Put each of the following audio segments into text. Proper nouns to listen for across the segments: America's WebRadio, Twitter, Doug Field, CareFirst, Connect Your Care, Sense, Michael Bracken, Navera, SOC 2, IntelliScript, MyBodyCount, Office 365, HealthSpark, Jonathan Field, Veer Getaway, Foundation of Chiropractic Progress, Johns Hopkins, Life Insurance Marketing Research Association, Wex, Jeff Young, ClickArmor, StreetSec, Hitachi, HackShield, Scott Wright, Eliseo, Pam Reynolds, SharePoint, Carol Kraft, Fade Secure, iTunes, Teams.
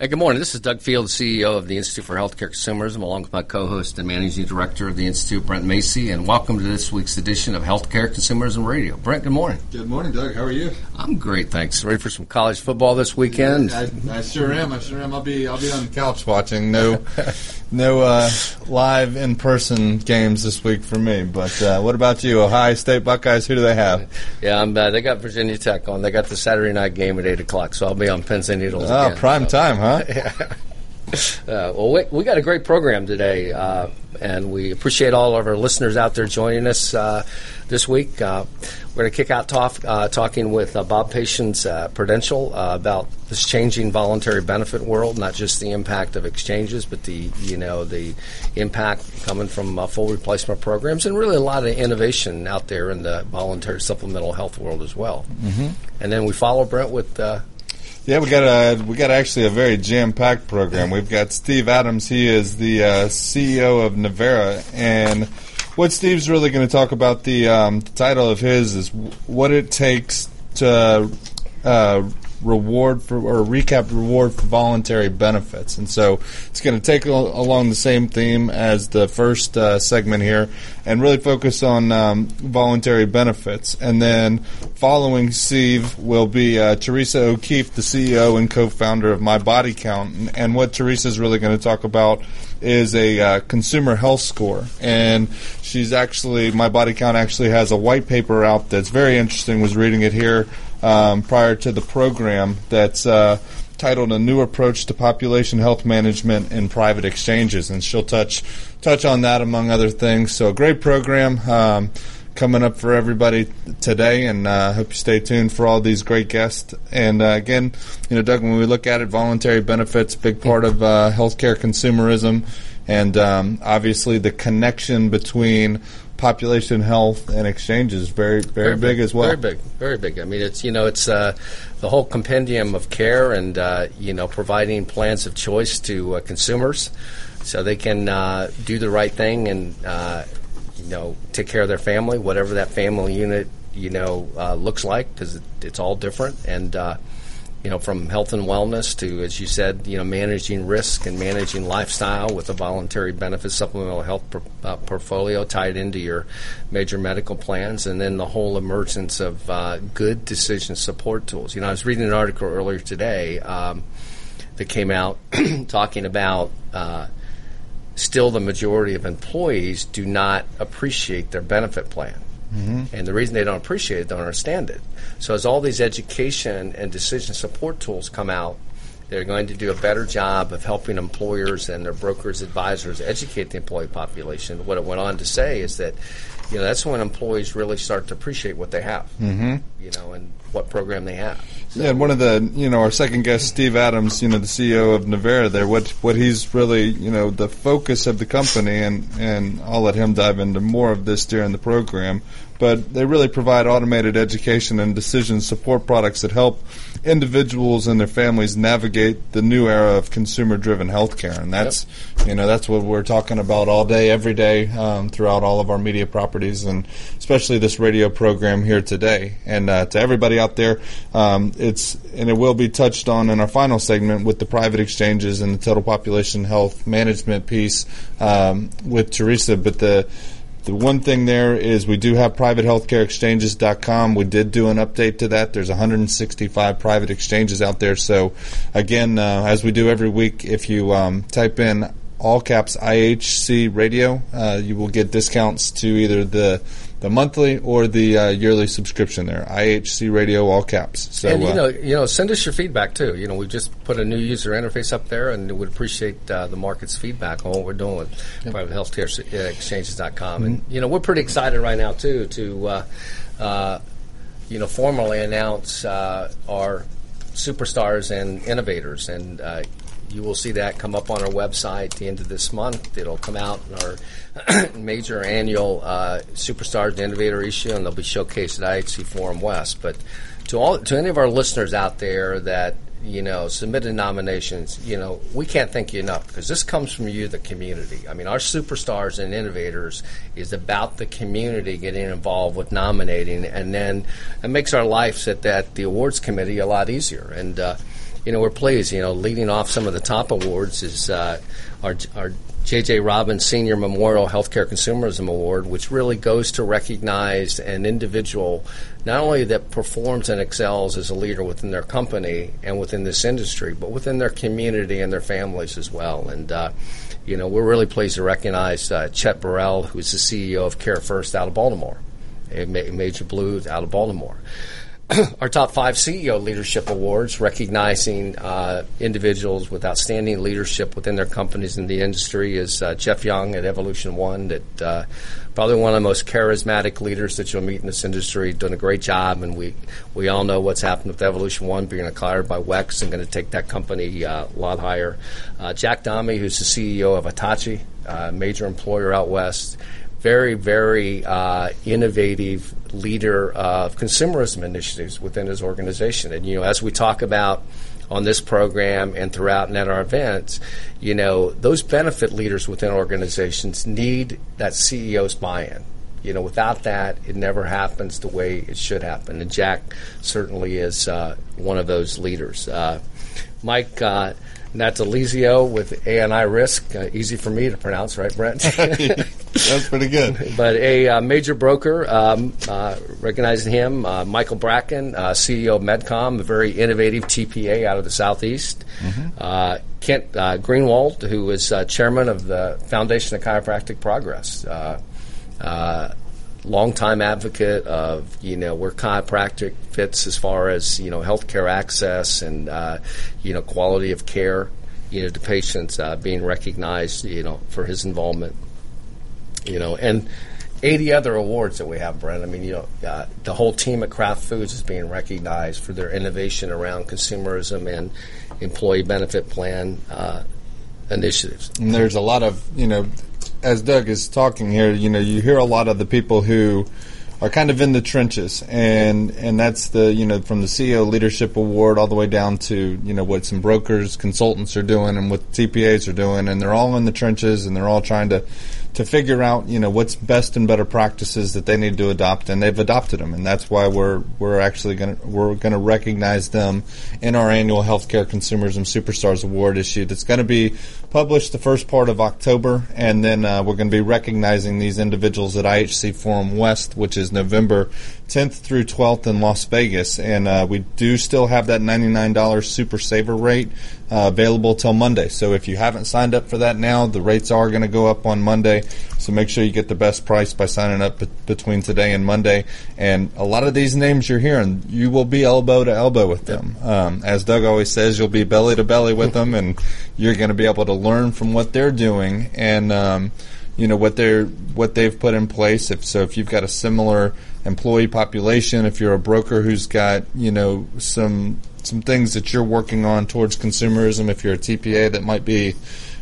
Hey, good morning. This is Doug Field, CEO of the Institute for Healthcare Consumerism, along with my co-host and managing director of the Institute, Brent Macy, and welcome to this week's edition of Healthcare Consumerism Radio. Brent, good morning. Good morning, Doug. How are you? I'm great, thanks. Ready for some college football this weekend? I sure am. I'll be on the couch watching. No live in-person games this week for me. But what about you, Ohio State Buckeyes? Who do they have? Yeah, they got Virginia Tech on. They got the Saturday night game at 8 o'clock, so I'll be on pins and needles again. Prime time, huh? Yeah. Well, we got a great program today, and we appreciate all of our listeners out there joining us this week. We're going to kick out talking with Bob Patience, Prudential, about this changing voluntary benefit world, not just the impact of exchanges, but the impact coming from full replacement programs, and really a lot of innovation out there in the voluntary supplemental health world as well. Mm-hmm. And then we follow Brent with. Yeah, we got actually a very jam-packed program. We've got Steve Adams. He is the CEO of Navera, and what Steve's really going to talk about, the title of his is what it takes to recap reward for voluntary benefits. And so it's going to take along the same theme as the first segment here, and really focus on voluntary benefits. And then following Steve will be Teresa O'Keefe, the CEO and co-founder of MyBodyCount. And what Teresa's really going to talk about is a consumer health score. And she's actually, MyBodyCount actually has a white paper out that's very interesting. Was reading it here prior to the program, that's titled A New Approach to Population Health Management in Private Exchanges, and she'll touch on that among other things. So a great program coming up for everybody today, and I hope you stay tuned for all these great guests. And again, Doug, when we look at it, voluntary benefits, a big part of healthcare consumerism, and obviously the connection between population health and exchanges, very, very, very big as well. Very big, very big. I mean, it's the whole compendium of care, and providing plans of choice to consumers, so they can do the right thing and take care of their family, whatever that family unit looks like, because it's all different. And from health and wellness to, as you said, managing risk and managing lifestyle with a voluntary benefit supplemental health portfolio tied into your major medical plans, and then the whole emergence of good decision support tools. I was reading an article earlier today that came out talking about still the majority of employees do not appreciate their benefit plan. Mm-hmm. And the reason they don't appreciate it, don't understand it. So as all these education and decision support tools come out, they're going to do a better job of helping employers and their brokers, advisors educate the employee population. What it went on to say is that, that's when employees really start to appreciate what they have, mm-hmm. And what program they have. So. Yeah, and one of the, our second guest, Steve Adams, the CEO of Navera there, what he's really, the focus of the company, and I'll let him dive into more of this during the program, but they really provide automated education and decision support products that help individuals and their families navigate the new era of consumer-driven healthcare, and that's that's what we're talking about all day, every day, throughout all of our media properties, and especially this radio program here today. And to everybody out there, it will be touched on in our final segment with the private exchanges and the total population health management piece with Teresa, but the one thing there is we do have PrivateHealthCareExchanges.com. We did do an update to that. There's 165 private exchanges out there. So, again, as we do every week, if you type in all caps IHC radio, you will get discounts to either the monthly or the yearly subscription there, IHC radio, all caps. So, and, send us your feedback, too. We just put a new user interface up there, and would appreciate the market's feedback on what we're doing with PrivateHealthCareExchanges.com. Mm-hmm. And, we're pretty excited right now, too, to, formally announce our superstars and innovators. And you will see that come up on our website at the end of this month. It'll come out in our major annual Superstars and Innovator issue, and they'll be showcased at IHC Forum West. But to any of our listeners out there that you know, submitted nominations, you know, we can't thank you enough because this comes from you, the community. I mean, our superstars and innovators is about the community getting involved with nominating, and then it makes our lives at the awards committee a lot easier. And, you know, we're pleased, you know, leading off some of the top awards is our J.J. Robbins Senior Memorial Healthcare Consumerism Award, which really goes to recognize an individual not only that performs and excels as a leader within their company and within this industry, but within their community and their families as well. And, you know, we're really pleased to recognize Chet Burrell, who's the CEO of CareFirst out of Baltimore, a major blue out of Baltimore. Our top 5 CEO Leadership Awards, recognizing individuals with outstanding leadership within their companies in the industry, is Jeff Young at Evolution One, that probably one of the most charismatic leaders that you'll meet in this industry, doing a great job. And we all know what's happened with Evolution One being acquired by Wex and going to take that company a lot higher. Jack Dami, who's the CEO of Hitachi, major employer out west. Very, very innovative leader of consumerism initiatives within his organization. And, you know, as we talk about on this program and throughout and at our events, you know, those benefit leaders within organizations need that CEO's buy-in. You know, without that, it never happens the way it should happen. And Jack certainly is one of those leaders. Mike, that's Eliseo with ANI risk. Easy for me to pronounce, right, Brent? That's pretty good. But a major broker, recognizing him, Michael Bracken, CEO of Medcom, a very innovative TPA out of the Southeast. Mm-hmm. Kent Greenwald, who is chairman of the Foundation of Chiropractic Progress, longtime advocate of, you know, where chiropractic fits as far as, you know, healthcare access and, you know, quality of care, you know, to patients, being recognized, you know, for his involvement, you know, and 80 other awards that we have, Brent. I mean, you know, the whole team at Kraft Foods is being recognized for their innovation around consumerism and employee benefit plan initiatives. And there's a lot of, you know, as Doug is talking here, you know, you hear a lot of the people who are kind of in the trenches, and that's the, you know, from the CEO Leadership Award all the way down to, you know, what some brokers, consultants are doing and what TPAs are doing, and they're all in the trenches and they're all trying to figure out, you know, what's best and better practices that they need to adopt, and they've adopted them, and that's why we're actually gonna recognize them in our annual Healthcare Consumerism Superstars Award issue. That's going to be published the first part of October, and then we're going to be recognizing these individuals at IHC Forum West, which is November 10th through 12th in Las Vegas, and we do still have that $99 Super Saver rate available till Monday. So if you haven't signed up for that now, the rates are going to go up on Monday. So make sure you get the best price by signing up between today and Monday. And a lot of these names you're hearing, you will be elbow to elbow with them. As Doug always says, you'll be belly to belly with them, and you're going to be able to learn from what they're doing and you know what they've put in place. If you've got a similar employee population, if you're a broker who's got, you know, some things that you're working on towards consumerism, if you're a TPA that might be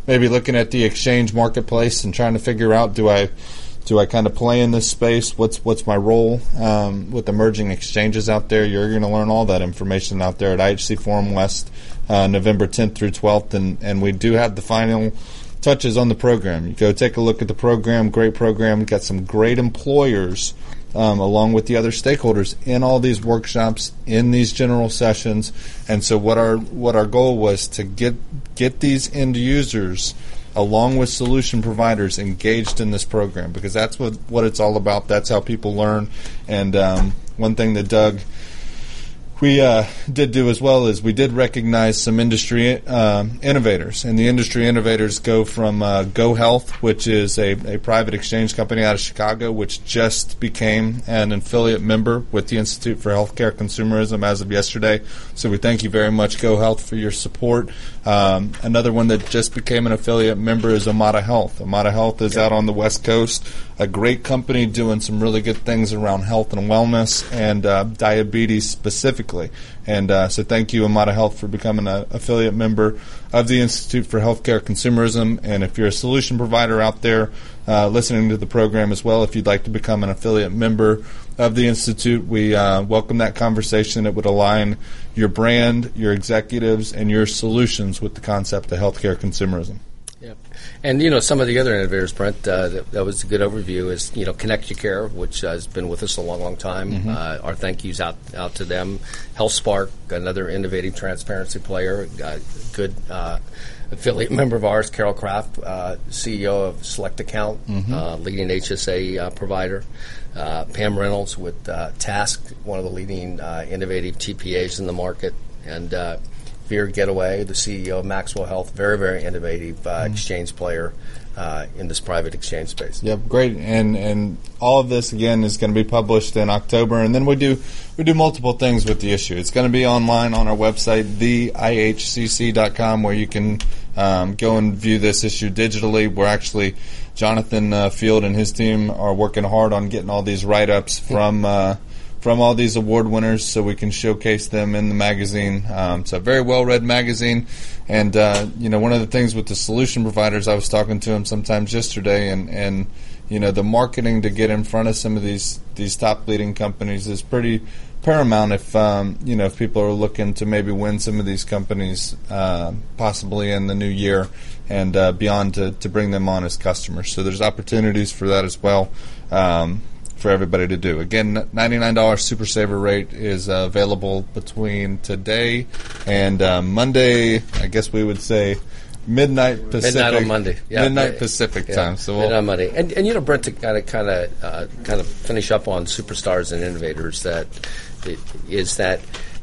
maybe looking at the exchange marketplace and trying to figure out, do I kind of play in this space? What's my role with emerging exchanges out there? You're going to learn all that information out there at IHC Forum West, November 10th through 12th, and we do have the final touches on the program. You go take a look at the program. Great program. We've got some great employers along with the other stakeholders in all these workshops, in these general sessions. And so what our goal was to get these end users along with solution providers engaged in this program, because that's what it's all about. That's how people learn. And one thing that Doug we did do as well is we did recognize some industry innovators, and the industry innovators go from GoHealth, which is a private exchange company out of Chicago, which just became an affiliate member with the Institute for Healthcare Consumerism as of yesterday. So we thank you very much, GoHealth, for your support. Another one that just became an affiliate member is Amada Health. Amada Health is out on the West Coast. a great company doing some really good things around health and wellness and diabetes specifically. And so thank you, Amada Health, for becoming an affiliate member of the Institute for Healthcare Consumerism. And if you're a solution provider out there listening to the program as well, if you'd like to become an affiliate member of the Institute, we welcome that conversation. It would align your brand, your executives, and your solutions with the concept of healthcare consumerism. Yep. And, you know, some of the other innovators, Brent, that was a good overview is, you know, Connect Your Care, which has been with us a long, long time. Mm-hmm. Our thank yous out to them. HealthSpark, another innovative transparency player, good affiliate member of ours. Carol Kraft, CEO of Select Account, mm-hmm. Leading HSA provider. Pam Reynolds with Task, one of the leading innovative TPAs in the market. And Veer Getaway, the CEO of Maxwell Health, very, very innovative exchange player in this private exchange space. Yep, great. And all of this, again, is going to be published in October. And then we do multiple things with the issue. It's going to be online on our website, theihcc.com, where you can go and view this issue digitally. We're actually, Jonathan Field and his team are working hard on getting all these write-ups from all these award winners so we can showcase them in the magazine. It's a very well-read magazine. And, you know, one of the things with the solution providers, I was talking to them sometimes yesterday, and you know, the marketing to get in front of some of these top leading companies is pretty paramount if, you know, if people are looking to maybe win some of these companies possibly in the new year and beyond to bring them on as customers. So there's opportunities for that as well. For everybody to do. Again, $99 Super Saver rate is available between today and Monday. I guess we would say midnight Pacific. Midnight on Monday. Yeah. Midnight Pacific time. So midnight on Monday. And you know, Brent, to kind of finish up on superstars and innovators, that you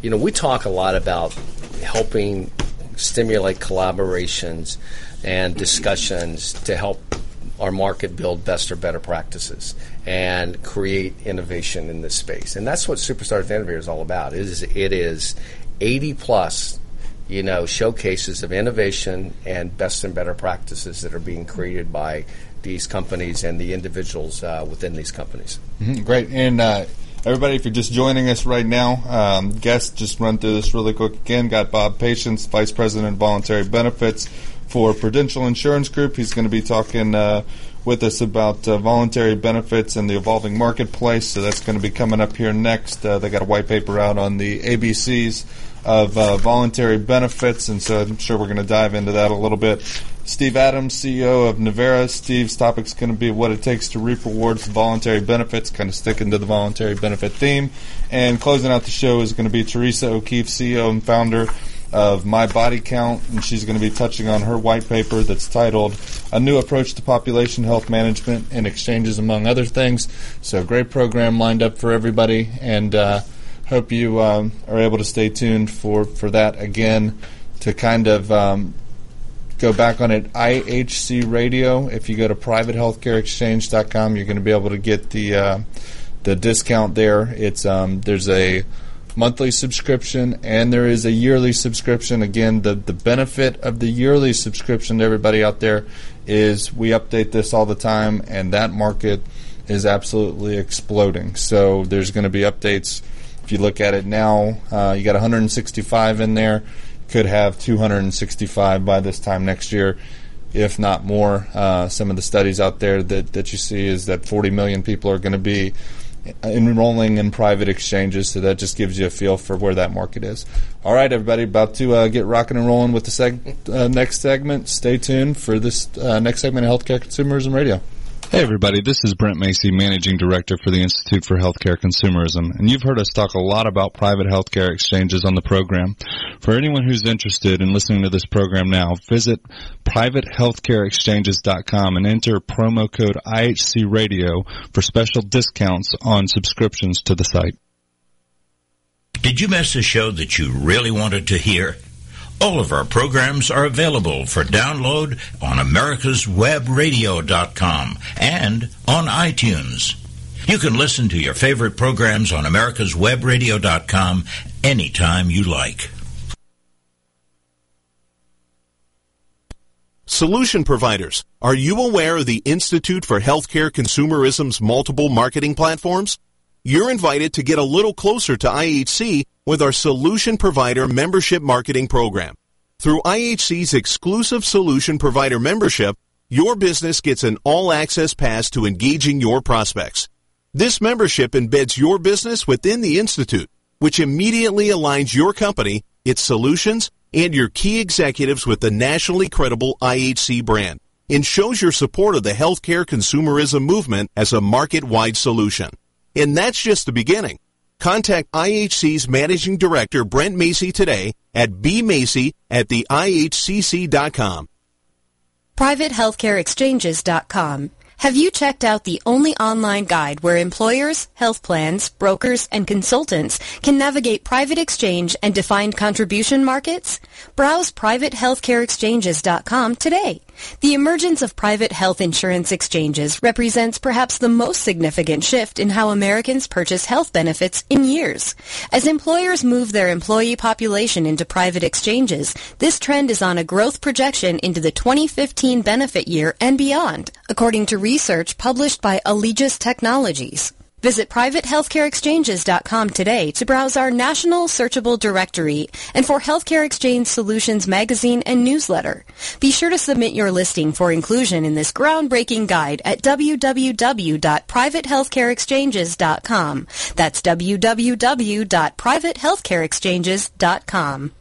know, we talk a lot about helping stimulate collaborations and discussions to help our market build best or better practices and create innovation in this space. And that's what Superstars Innovator is all about. It is 80 plus, you know, showcases of innovation and best and better practices that are being created by these companies and the individuals within these companies. Mm-hmm, great. And everybody, if you're just joining us right now, guests, just run through this really quick again. Got Bob Patience, Vice President of Voluntary Benefits for Prudential Insurance Group. He's going to be talking with us about voluntary benefits and the evolving marketplace. So that's going to be coming up here next. They got a white paper out on the ABCs of voluntary benefits, and so I'm sure we're going to dive into that a little bit. Steve Adams, CEO of Navera. Steve's topic's going to be what it takes to reap rewards for voluntary benefits, kind of sticking to the voluntary benefit theme. And closing out the show is going to be Teresa O'Keefe, CEO and founder of MyBodyCount, and she's going to be touching on her white paper that's titled A New Approach to Population Health Management and Exchanges, among other things. So great program lined up for everybody, and hope you are able to stay tuned for that. Again, to kind of go back on it, IHC Radio, if you go to PrivateHealthCareExchange.com, you're going to be able to get the discount there. It's there's a monthly subscription, and there is a yearly subscription. Again, the benefit of the yearly subscription to everybody out there is we update this all the time, and that market is absolutely exploding. So there's going to be updates. If you look at it now, you got 165 in there, could have 265 by this time next year, if not more. Some of the studies out there that you see is that 40 million people are going to be enrolling in private exchanges, so that just gives you a feel for where that market is. All right, everybody, about to get rocking and rolling with the next segment. Stay tuned for this next segment of Healthcare Consumerism Radio. Hey, everybody, this is Brent Macy, Managing Director for the Institute for Healthcare Consumerism, and you've heard us talk a lot about private healthcare exchanges on the program. For anyone who's interested in listening to this program now, visit PrivateHealthCareExchanges.com and enter promo code IHC Radio for special discounts on subscriptions to the site. Did you miss a show that you really wanted to hear? All of our programs are available for download on americaswebradio.com and on iTunes. You can listen to your favorite programs on americaswebradio.com anytime you like. Solution providers, are you aware of the Institute for Healthcare Consumerism's multiple marketing platforms? You're invited to get a little closer to IHC with our Solution Provider Membership Marketing Program. Through IHC's exclusive Solution Provider Membership, your business gets an all-access pass to engaging your prospects. This membership embeds your business within the Institute, which immediately aligns your company, its solutions, and your key executives with the nationally credible IHC brand, and shows your support of the healthcare consumerism movement as a market-wide solution. And that's just the beginning. Contact IHC's Managing Director, Brent Macy, today at bmacy@theihcc.com. PrivateHealthCareExchanges.com. Have you checked out the only online guide where employers, health plans, brokers, and consultants can navigate private exchange and defined contribution markets? Browse PrivateHealthCareExchanges.com today. The emergence of private health insurance exchanges represents perhaps the most significant shift in how Americans purchase health benefits in years. As employers move their employee population into private exchanges, this trend is on a growth projection into the 2015 benefit year and beyond, according to research published by Allegis Technologies. Visit PrivateHealthCareExchanges.com today to browse our national searchable directory and for Healthcare Exchange Solutions magazine and newsletter. Be sure to submit your listing for inclusion in this groundbreaking guide at www.PrivateHealthCareExchanges.com. That's www.PrivateHealthCareExchanges.com.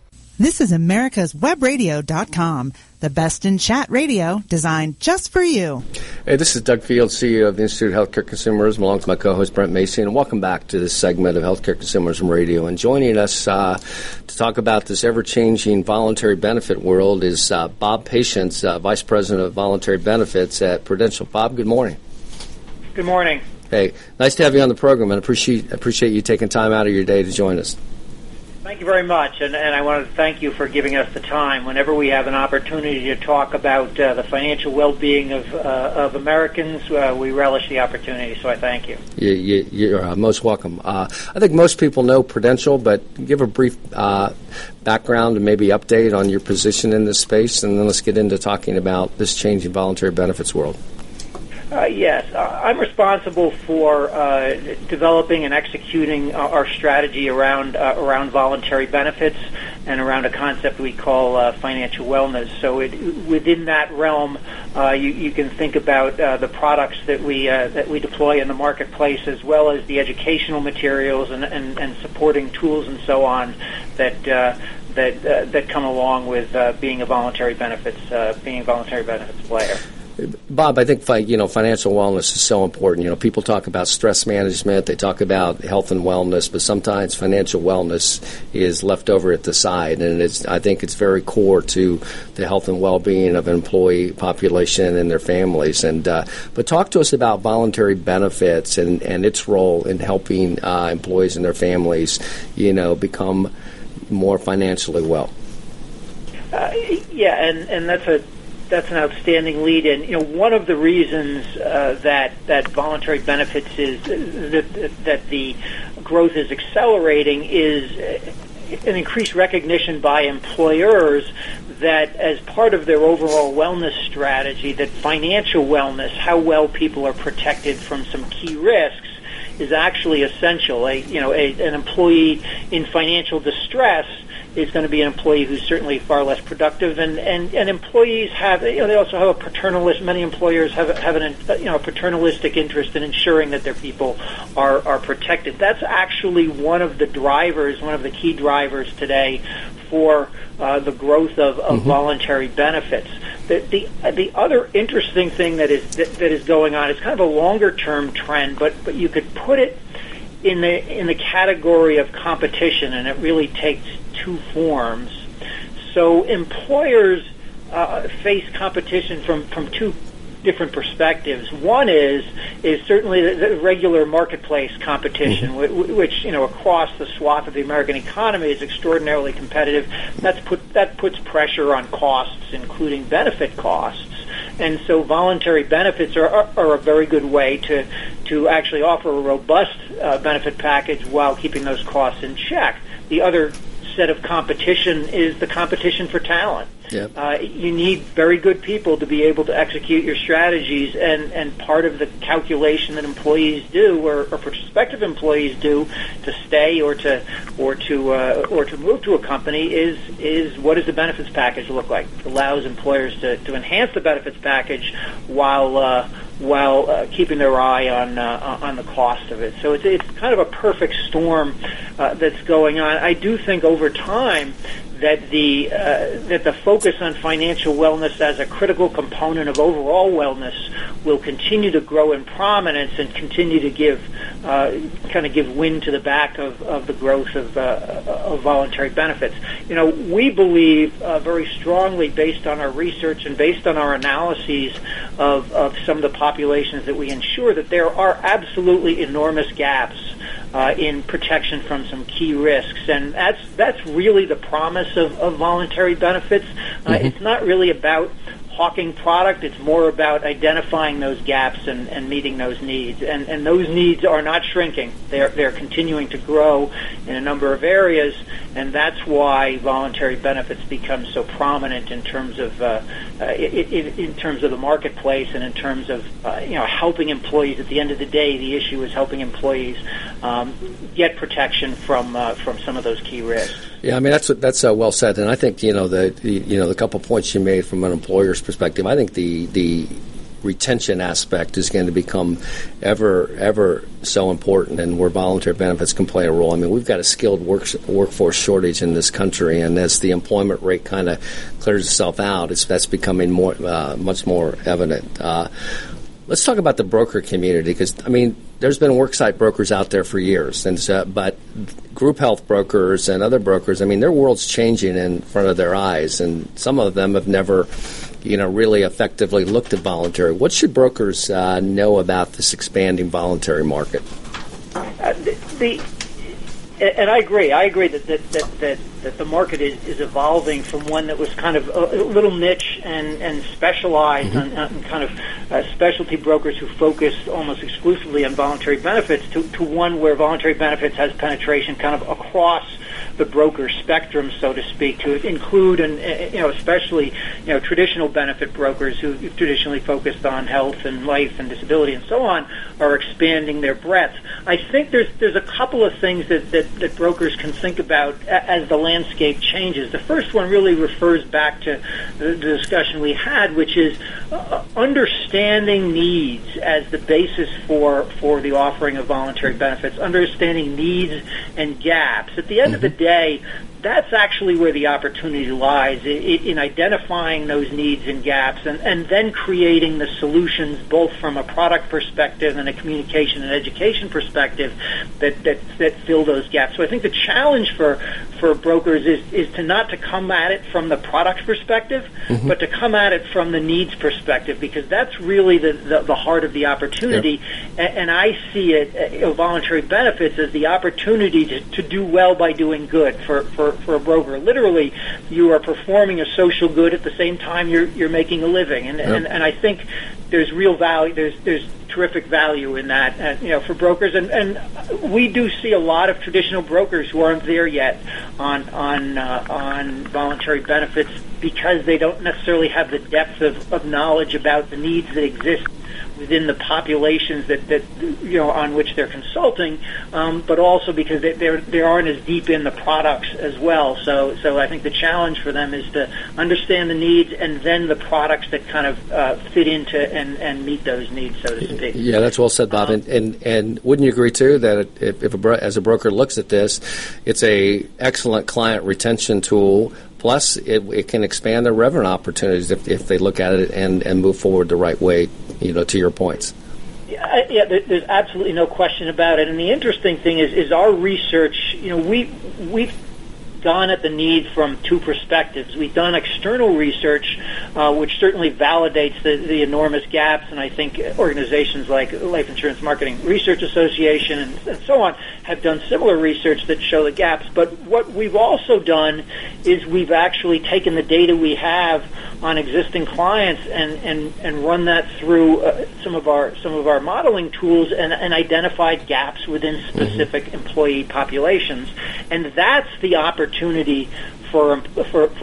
This is America's WebRadio.com, the best in chat radio designed just for you. Hey, this is Doug Field, CEO of the Institute of Healthcare Consumerism, along with my co-host Brent Macy, and welcome back to this segment of Healthcare Consumerism Radio. And joining us to talk about this ever-changing voluntary benefit world is Bob Patience, Vice President of Voluntary Benefits at Prudential. Bob, good morning. Good morning. Hey, nice to have you on the program, and appreciate you taking time out of your day to join us. Thank you very much, and I want to thank you for giving us the time. Whenever we have an opportunity to talk about the financial well-being of Americans, we relish the opportunity, so I thank you. You're most welcome. I think most people know Prudential, but give a brief background and maybe update on your position in this space, and then let's get into talking about this change in voluntary benefits world. Yes, I'm responsible for developing and executing our strategy around voluntary benefits and around a concept we call financial wellness. So within that realm, you can think about the products that we deploy in the marketplace, as well as the educational materials and supporting tools and so on that come along with being a voluntary benefits player. Bob, I think financial wellness is so important. You know, people talk about stress management, they talk about health and wellness, but sometimes financial wellness is left over at the side, and I think it's very core to the health and well-being of an employee population and their families. And but talk to us about voluntary benefits and its role in helping employees and their families, become more financially well. And that's an outstanding lead, and one of the reasons that voluntary benefits is that the growth is accelerating is an increased recognition by employers that as part of their overall wellness strategy, that financial wellness, how well people are protected from some key risks, is actually essential. An employee in financial distress is going to be an employee who's certainly far less productive, and employees have they also have a paternalistic. Many employers have a paternalistic interest in ensuring that their people are protected. That's actually one of the key drivers today for the growth of voluntary benefits. The other interesting thing that is going on is kind of a longer term trend, but you could put it in the category of competition, and it really takes two forms. So employers face competition from two different perspectives. One is certainly the regular marketplace competition, which across the swath of the American economy is extraordinarily competitive. That puts pressure on costs, including benefit costs. And so voluntary benefits are a very good way to actually offer a robust benefit package while keeping those costs in check. The other set of competition is the competition for talent. Yep. You need very good people to be able to execute your strategies, and part of the calculation that employees do, or prospective employees do, to stay or to move to a company is what does the benefits package look like? It allows employers to enhance the benefits package while keeping their eye on the cost of it. So it's kind of a perfect storm that's going on. I do think over time that the focus on financial wellness as a critical component of overall wellness will continue to grow in prominence and continue to give wind to the back of the growth of voluntary benefits. You know, we believe very strongly, based on our research and based on our analyses of some of the populations that we insure, that there are absolutely enormous gaps in protection from some key risks, and that's really the promise of voluntary benefits. Mm-hmm. It's not really about hawking product, it's more about identifying those gaps and meeting those needs. And those needs are not shrinking. They're continuing to grow in a number of areas, and that's why voluntary benefits become so prominent in terms of the marketplace, and in terms of helping employees. At the end of the day, the issue is helping employees get protection from some of those key risks. Yeah, I mean that's well said, and I think the couple points you made from an employer's perspective, I think the retention aspect is going to become ever so important, and where voluntary benefits can play a role. I mean, we've got a skilled workforce shortage in this country, and as the employment rate kind of clears itself out, that's becoming more much more evident. Let's talk about the broker community, because I mean, there's been worksite brokers out there for years, and but group health brokers and other brokers, I mean, their world's changing in front of their eyes, and some of them have never, really effectively looked at voluntary. What should brokers know about this expanding voluntary market? And I agree. I agree that the market is evolving from one that was kind of a little niche and specialized, mm-hmm. on kind of specialty brokers who focused almost exclusively on voluntary benefits, to one where voluntary benefits has penetration kind of across the broker spectrum, so to speak, to include especially traditional benefit brokers who traditionally focused on health and life and disability and so on are expanding their breadth. I think there's a couple of things that brokers can think about as the landscape changes. The first one really refers back to the discussion we had, which is understanding needs as the basis for the offering of voluntary benefits, understanding needs and gaps. At the end of the day, that's actually where the opportunity lies, in identifying those needs and gaps, and then creating the solutions, both from a product perspective and a communication and education perspective, that fill those gaps. So I think the challenge for brokers is to come at it from the product perspective, mm-hmm. but to come at it from the needs perspective, because that's really the heart of the opportunity. Yeah. And I see it, voluntary benefits, as the opportunity to do well by doing good for a broker. Literally, you are performing a social good at the same time you're making a living, and, yep. and I think there's real value. There's terrific value in that, for brokers, and we do see a lot of traditional brokers who aren't there yet on voluntary benefits, because they don't necessarily have the depth of knowledge about the needs that exist within the populations that on which they're consulting, but also because they aren't as deep in the products as well. So I think the challenge for them is to understand the needs, and then the products that kind of fit into and meet those needs, so to speak. Yeah, that's well said, Bob. And wouldn't you agree too that if a broker looks at this, it's an excellent client retention tool. Plus, it can expand their revenue opportunities if they look at it and move forward the right way, to your points. Yeah, there's absolutely no question about it. And the interesting thing is our research, we've gone at the need from two perspectives. We've done external research, which certainly validates the enormous gaps, and I think organizations like Life Insurance Marketing Research Association and so on have done similar research that show the gaps. But what we've also done is we've actually taken the data we have on existing clients and run that through some of our modeling tools and identified gaps within specific mm-hmm. employee populations, and that's the opportunity for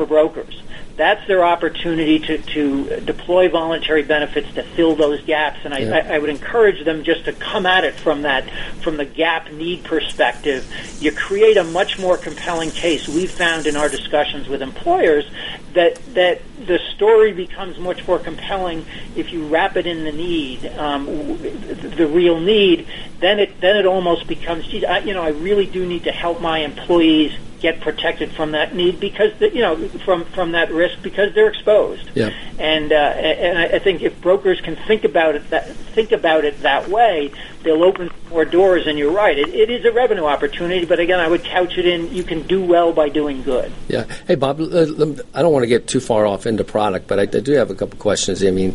brokers. That's their opportunity to deploy voluntary benefits to fill those gaps, and I would encourage them just to come at it from the gap need perspective. You create a much more compelling case. We've found in our discussions with employers that the story becomes much more compelling if you wrap it in the need, the real need. Then it almost becomes, geez, I really do need to help my employees get protected from that need because from that risk because they're exposed. Yeah. And I think if brokers can think about it that way, they'll open more doors. And you're right, it is a revenue opportunity. But again, I would couch it in you can do well by doing good. Yeah. Hey Bob, I don't want to get too far off into product, but I do have a couple questions. I mean,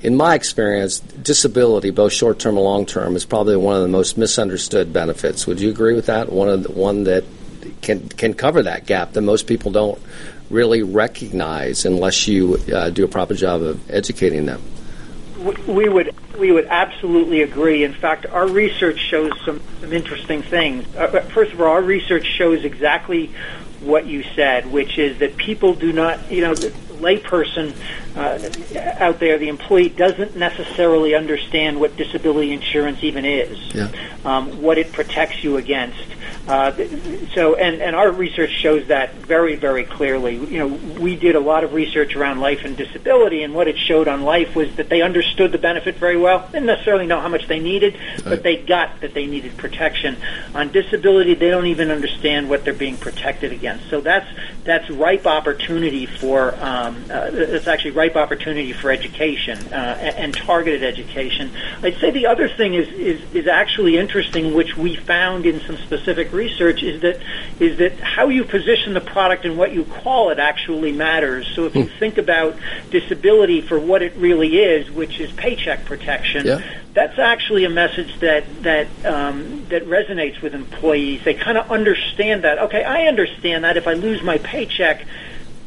in my experience, disability, both short-term and long-term, is probably one of the most misunderstood benefits. Would you agree with that? One that can cover that gap that most people don't really recognize unless you do a proper job of educating them. We would absolutely agree. In fact, our research shows some interesting things. First of all, our research shows exactly what you said, which is that people do not, the layperson out there, the employee, doesn't necessarily understand what disability insurance even is, what it protects you against. So our research shows that very, very clearly. We did a lot of research around life and disability, and what it showed on life was that they understood the benefit very well. Didn't necessarily know how much they needed, but they got that they needed protection. On disability, they don't even understand what they're being protected against. So that's ripe opportunity for education and targeted education. I'd say the other thing is actually interesting, which we found in some specific research, is that how you position the product and what you call it actually matters. So if you think about disability for what it really is, which is paycheck protection, that's actually a message that resonates with employees. They kind of understand that. Okay, I understand that if I lose my paycheck,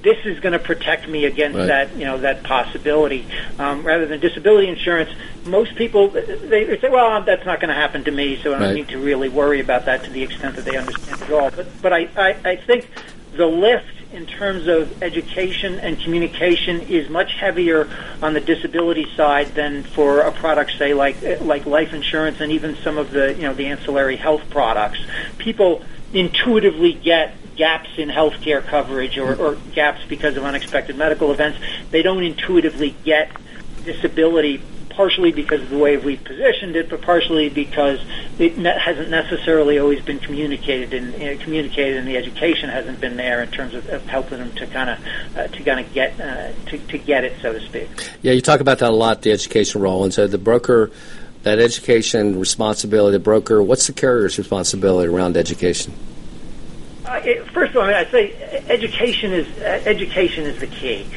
this is going to protect me against that possibility. Rather than disability insurance, most people, they say, well, that's not going to happen to me, so I don't need to really worry about that to the extent that they understand it all. But I think the lift in terms of education and communication is much heavier on the disability side than for a product, say, like life insurance and even some of the, the ancillary health products. People intuitively get gaps in healthcare coverage or gaps because of unexpected medical events. They don't intuitively get disability, partially because of the way we've positioned it, but partially because it hasn't necessarily always been communicated, and the education hasn't been there in terms of helping them to kind of get it, so to speak. Yeah, you talk about that a lot, the education role, and so the broker, that education responsibility, the broker. What's the carrier's responsibility around education? First of all, I say education is the key.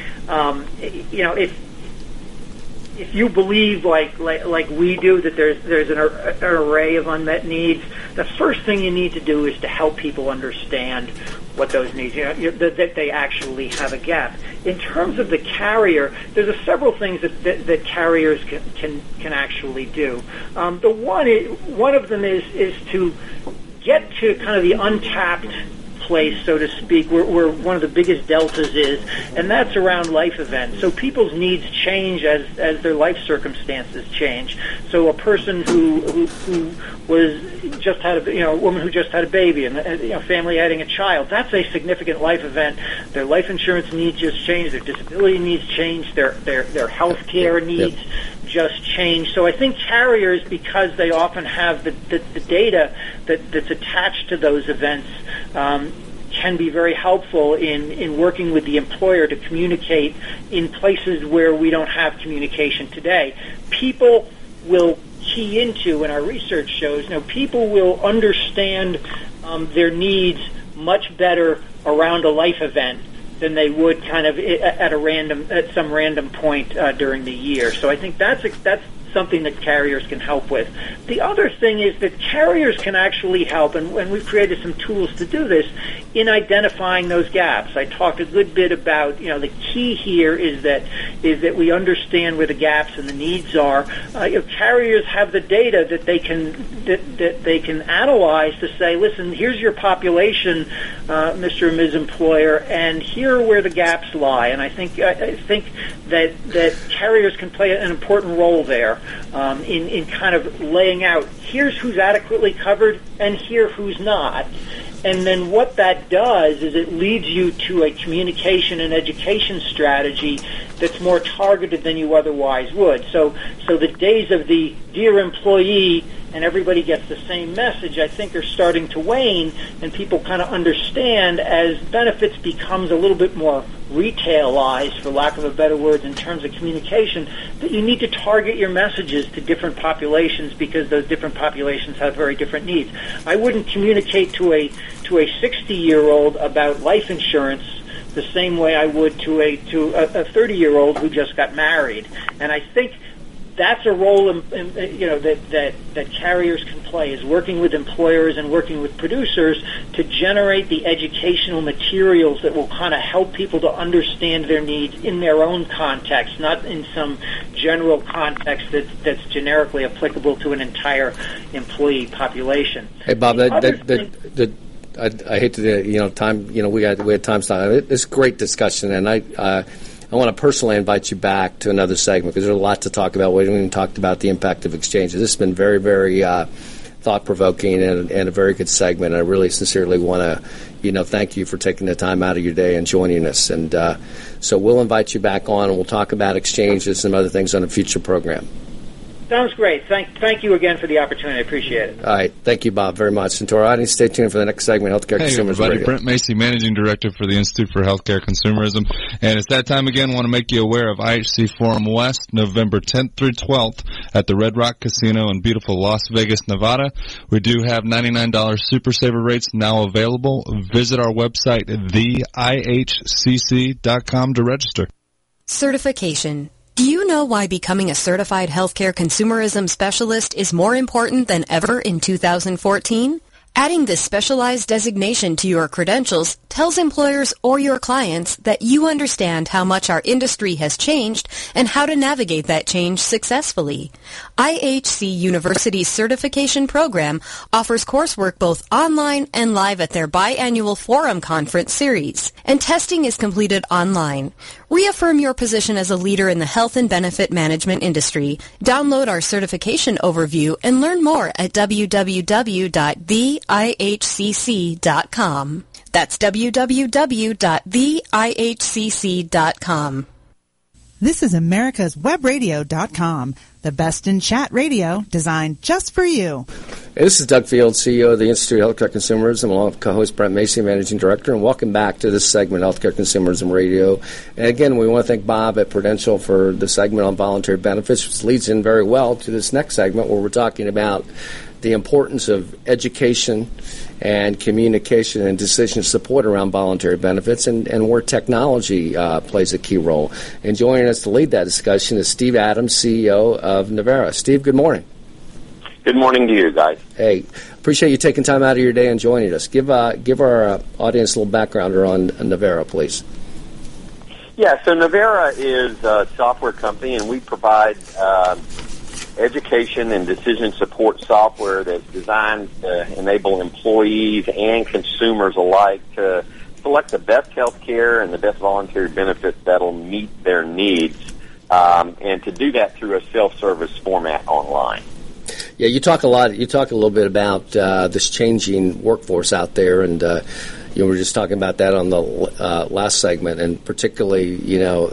If you believe like we do that there's an array of unmet needs, the first thing you need to do is to help people understand what those needs, that they actually have a gap. In terms of the carrier, there's several things that carriers can actually do. One of them is to get to kind of the untapped place, so to speak, where one of the biggest deltas is, and that's around life events. So people's needs change as their life circumstances change. So a person who woman who just had a baby and family adding a child, that's a significant life event. Their life insurance needs just changed, their disability needs changed, their health care needs just changed. So I think carriers, because they often have the data that's attached to those events, can be very helpful in working with the employer to communicate in places where we don't have communication today. People will key into, and our research shows, people will understand their needs much better around a life event than they would kind of at some random point during the year. So I think that's something that carriers can help with. The other thing is that carriers can actually help, and we've created some tools to do this, in identifying those gaps. I talked a good bit about, you know, the key here is that we understand where the gaps and the needs are. Carriers have the data that they can analyze to say, listen, here's your population, Mr. and Ms. Employer, and here are where the gaps lie. And I think that carriers can play an important role there in kind of laying out, here's who's adequately covered and here who's not. And then what that does is it leads you to a communication and education strategy that's more targeted than you otherwise would. So the days of the dear employee and everybody gets the same message, I think, are starting to wane, and people kind of understand as benefits becomes a little bit more retailized, for lack of a better word, in terms of communication, that you need to target your messages to different populations because those different populations have very different needs. I wouldn't communicate to a 60-year-old about life insurance the same way I would to a 30-year-old who just got married, and I think that's a role that carriers can play, is working with employers and working with producers to generate the educational materials that will kind of help people to understand their needs in their own context, not in some general context that's generically applicable to an entire employee population. Hey, Bob, I hate to, you know, time. You know, we had time. It's a great discussion, and I want to personally invite you back to another segment because there's a lot to talk about. We haven't even talked about the impact of exchanges. This has been very, very thought-provoking and a very good segment. And I really sincerely want to, you know, thank you for taking the time out of your day and joining us. And so we'll invite you back on, and we'll talk about exchanges and other things on a future program. Sounds great. Thank you again for the opportunity. I appreciate it. All right. Thank you, Bob, very much. And to our audience, stay tuned for the next segment, Healthcare Consumers Radio. Hey, everybody. Brent Macy, Managing Director for the Institute for Healthcare Consumerism. And it's that time again. I want to make you aware of IHC Forum West, November 10th through 12th at the Red Rock Casino in beautiful Las Vegas, Nevada. We do have $99 Super Saver rates now available. Visit our website, theihcc.com, to register. Certification. Do you know why becoming a certified healthcare consumerism specialist is more important than ever in 2014? Adding this specialized designation to your credentials tells employers or your clients that you understand how much our industry has changed and how to navigate that change successfully. IHC University's certification program offers coursework both online and live at their biannual forum conference series, and testing is completed online. Reaffirm your position as a leader in the health and benefit management industry. Download our certification overview and learn more at www.theihcc.com. That's www.theihcc.com. This is America's WebRadio.com, the best in chat radio designed just for you. Hey, this is Doug Field, CEO of the Institute of Healthcare Consumerism, along with co-host Brent Macy, Managing Director, and welcome back to this segment, Healthcare Consumerism Radio. And again, we want to thank Bob at Prudential for the segment on voluntary benefits, which leads in very well to this next segment where we're talking about the importance of education and communication and decision support around voluntary benefits and where technology plays a key role. And joining us to lead that discussion is Steve Adams, CEO of Navera. Steve, good morning. Good morning to you guys. Hey, appreciate you taking time out of your day and joining us. Give our audience a little background on Navera, please. Yeah, so Navera is a software company, and we provide education and decision support software that's designed to enable employees and consumers alike to select the best health care and the best voluntary benefits that'll meet their needs, and to do that through a self-service format online. Yeah, you talk a little bit about this changing workforce out there, and you know, we were just talking about that on the last segment, and particularly, you know,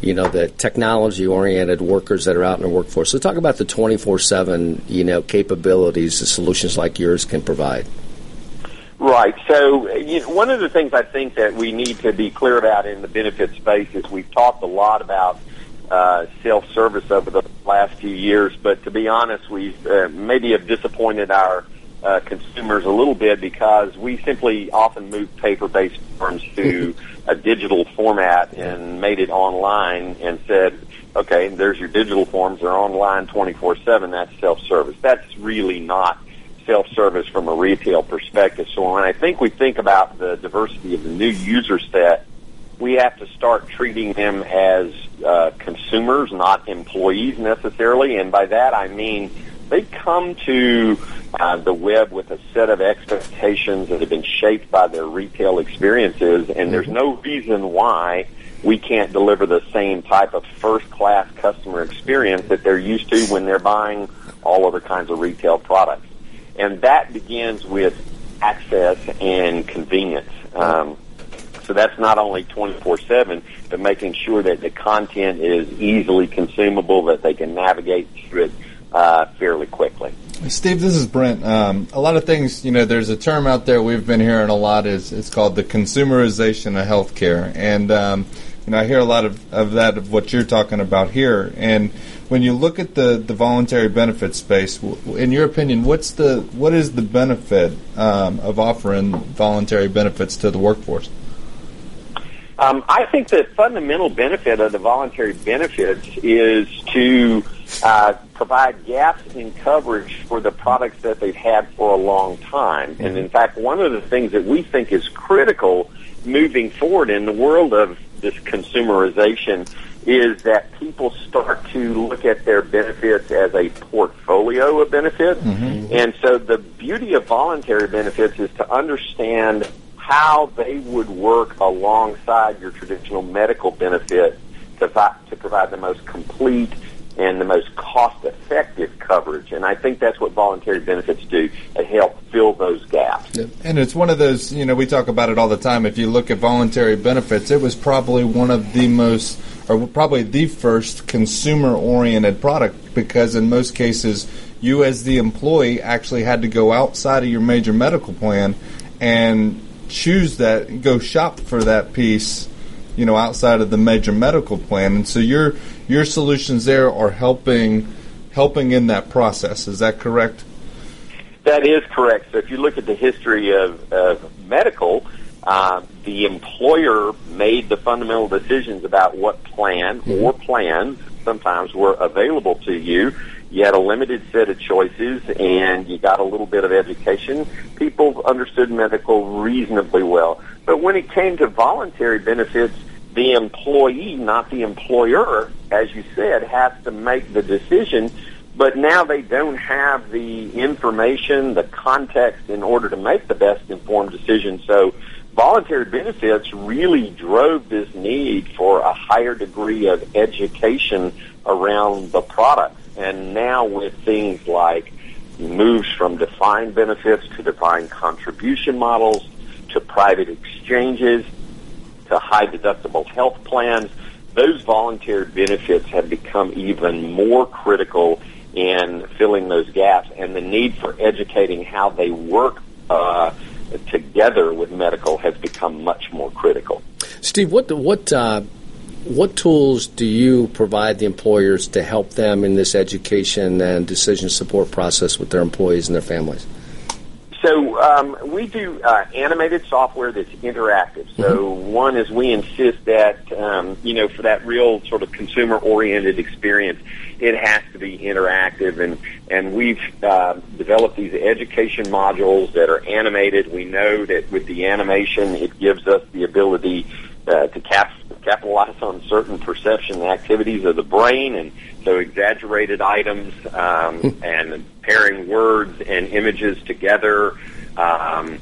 the technology-oriented workers that are out in the workforce. So talk about the 24/7, you know, capabilities that solutions like yours can provide. Right. So one of the things I think that we need to be clear about in the benefit space is we've talked a lot about self-service over the last few years, but to be honest, we maybe have disappointed our consumers a little bit because we simply often moved paper-based forms to a digital format and made it online and said, Okay, there's your digital forms. They're online 24/7. That's self-service. That's really not self-service from a retail perspective. So when I think we think about the diversity of the new user set, we have to start treating them as consumers, not employees necessarily. And by that I mean they come to the web with a set of expectations that have been shaped by their retail experiences, and there's no reason why we can't deliver the same type of first-class customer experience that they're used to when they're buying all other kinds of retail products. And that begins with access and convenience. So that's not only 24/7, but making sure that the content is easily consumable, that they can navigate through it fairly quickly. Steve, this is Brent. A lot of things, you know, there's a term out there we've been hearing a lot. It's called the consumerization of healthcare. And, you know, I hear a lot of that, of what you're talking about here. And when you look at the voluntary benefit space, in your opinion, what is the benefit of offering voluntary benefits to the workforce? I think the fundamental benefit of the voluntary benefits is to provide gaps in coverage for the products that they've had for a long time. And, in fact, one of the things that we think is critical moving forward in the world of this consumerization is that people start to look at their benefits as a portfolio of benefits. Mm-hmm. And so the beauty of voluntary benefits is to understand how they would work alongside your traditional medical benefit to provide the most complete and the most cost-effective coverage. And I think that's what voluntary benefits do. They help fill those gaps. And it's one of those, you know, we talk about it all the time. If you look at voluntary benefits, it was probably one of the most, or probably the first consumer-oriented product, because in most cases, you as the employee actually had to go outside of your major medical plan and choose that, go shop for that piece, you know, outside of the major medical plan. And so your solutions there are helping in that process. Is that correct? That is correct. So if you look at the history of medical, the employer made the fundamental decisions about what plan or plans sometimes were available to you. You had a limited set of choices, and you got a little bit of education. People understood medical reasonably well. But when it came to voluntary benefits, the employee, not the employer, as you said, has to make the decision. But now they don't have the information, the context, in order to make the best informed decision. So voluntary benefits really drove this need for a higher degree of education around the product. And now with things like moves from defined benefits to defined contribution models, to private exchanges, to high deductible health plans, those voluntary benefits have become even more critical in filling those gaps, and the need for educating how they work together with medical has become much more critical. Steve, what tools do you provide the employers to help them in this education and decision support process with their employees and their families? So we do animated software that's interactive. So one is we insist that, you know, for that real sort of consumer-oriented experience, it has to be interactive. And we've developed these education modules that are animated. We know that with the animation, it gives us the ability to capitalize on certain perception activities of the brain, and so exaggerated items and pairing words and images together, and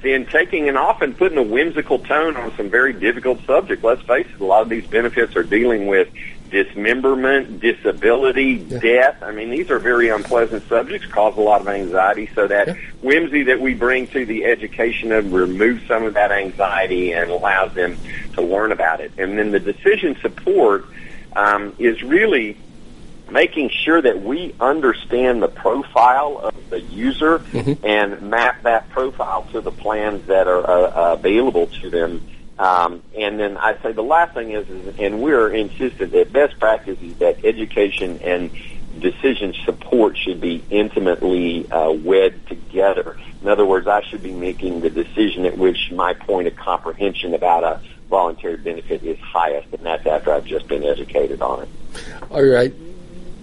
then taking and often putting a whimsical tone on some very difficult subject. Let's face it, a lot of these benefits are dealing with dismemberment, disability, death. I mean, these are very unpleasant subjects, cause a lot of anxiety, so that whimsy that we bring to the education of removes some of that anxiety and allows them to learn about it. And then the decision support is really making sure that we understand the profile of the user and map that profile to the plans that are available to them. And then I'd say the last thing is and we're insistent that best practice is that education and decision support should be intimately wed together. In other words, I should be making the decision at which my point of comprehension about a voluntary benefit is highest, and that's after I've just been educated on it. All right.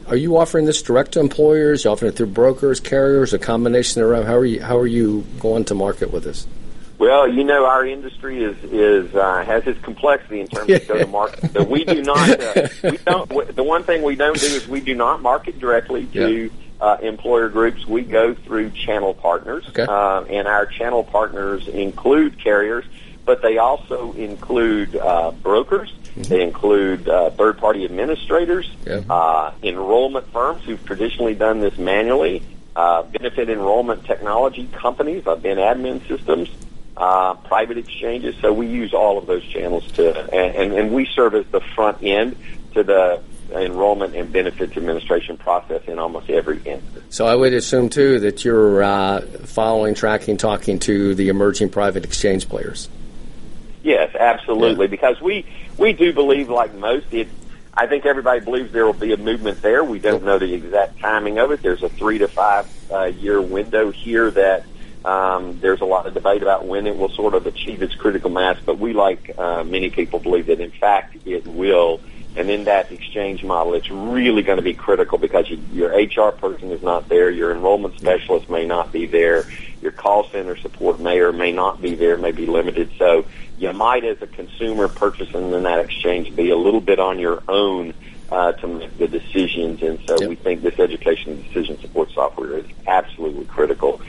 Are you offering this direct to employers? Are you offering it through brokers, carriers, a combination thereof? How are you going to market with this? Well, you know, our industry has its complexity in terms of go-to-market. So we do not. The one thing we don't do is we do not market directly to employer groups. We go through channel partners, and our channel partners include carriers, but they also include brokers. They include third-party administrators, enrollment firms who've traditionally done this manually, benefit enrollment technology companies, BEN admin systems, private exchanges. So we use all of those channels and we serve as the front end to the enrollment and benefits administration process in almost every instance. So I would assume, too, that you're following, tracking, talking to the emerging private exchange players. Yes, absolutely, because we do believe, like most, I think everybody believes there will be a movement there. We don't know the exact timing of it. There's a 3 to 5 year window here that there's a lot of debate about when it will sort of achieve its critical mass, but we, like many people, believe that, in fact, it will. And in that exchange model, it's really going to be critical because your HR person is not there, your enrollment specialist may not be there, your call center support may or may not be there, may be limited. So you might, as a consumer purchasing in that exchange, be a little bit on your own to make the decisions. And so we think this education and decision support software is absolutely critical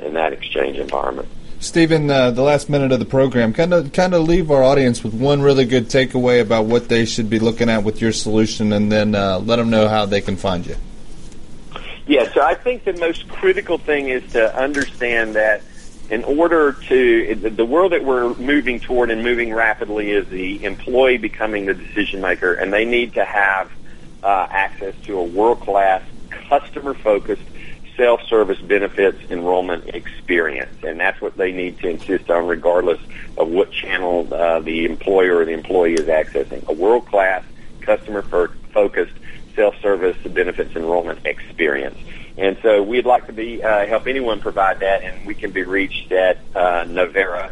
in that exchange environment. Stephen, the last minute of the program, kind of leave our audience with one really good takeaway about what they should be looking at with your solution, and then let them know how they can find you. Yeah, so I think the most critical thing is to understand that in order to, the world that we're moving toward and moving rapidly is the employee becoming the decision maker, and they need to have access to a world-class, customer-focused, self-service benefits enrollment experience, and that's what they need to insist on regardless of what channel the employer or the employee is accessing. A world-class, customer-focused, self-service benefits enrollment experience. And so we'd like to be help anyone provide that, and we can be reached at Navera,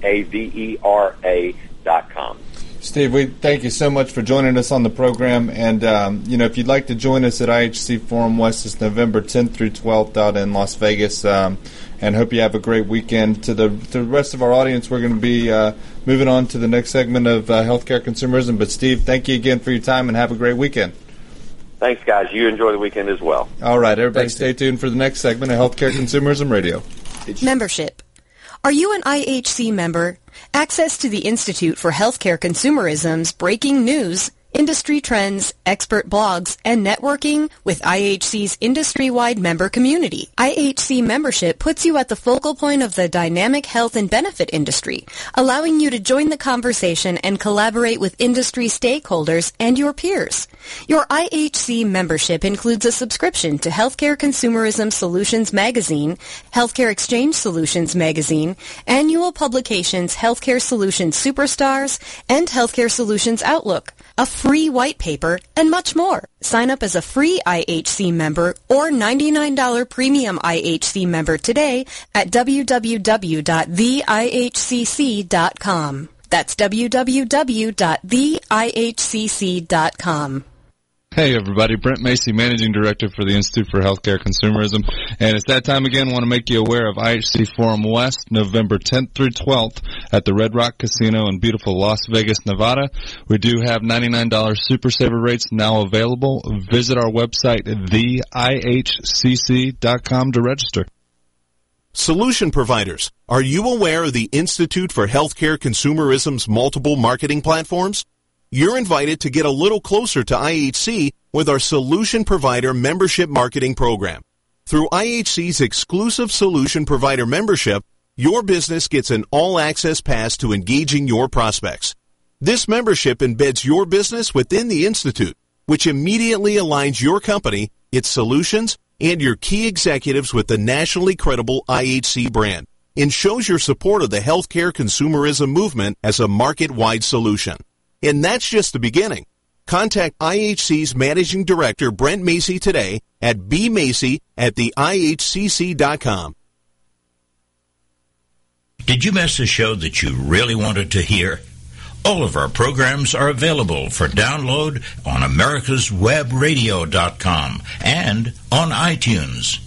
Navera.com. Steve, we thank you so much for joining us on the program. And, if you'd like to join us at IHC Forum West, it's November 10th through 12th out in Las Vegas. And hope you have a great weekend. To the rest of our audience, we're going to be moving on to the next segment of Healthcare Consumerism. But, Steve, thank you again for your time and have a great weekend. Thanks, guys. You enjoy the weekend as well. All right, everybody, stay tuned for the next segment of Healthcare Consumerism Radio. Membership. Are you an IHC member? Access to the Institute for Healthcare Consumerism's breaking news, industry trends, expert blogs, and networking with IHC's industry-wide member community. IHC membership puts you at the focal point of the dynamic health and benefit industry, allowing you to join the conversation and collaborate with industry stakeholders and your peers. Your IHC membership includes a subscription to Healthcare Consumerism Solutions Magazine, Healthcare Exchange Solutions Magazine, annual publications Healthcare Solutions Superstars, and Healthcare Solutions Outlook, a free white paper, and much more. Sign up as a free IHC member or $99 premium IHC member today at www.theihcc.com. That's www.theihcc.com. Hey, everybody. Brent Macy, Managing Director for the Institute for Healthcare Consumerism. And it's that time again. I want to make you aware of IHC Forum West, November 10th through 12th at the Red Rock Casino in beautiful Las Vegas, Nevada. We do have $99 Super Saver rates now available. Visit our website, theihcc.com, to register. Solution providers, are you aware of the Institute for Healthcare Consumerism's multiple marketing platforms? You're invited to get a little closer to IHC with our Solution Provider Membership Marketing Program. Through IHC's exclusive Solution Provider Membership, your business gets an all-access pass to engaging your prospects. This membership embeds your business within the Institute, which immediately aligns your company, its solutions, and your key executives with the nationally credible IHC brand, and shows your support of the healthcare consumerism movement as a market-wide solution. And that's just the beginning. Contact IHC's Managing Director, Brent Macy, today at bmacy@theihcc.com. Did you miss a show that you really wanted to hear? All of our programs are available for download on americaswebradio.com and on iTunes.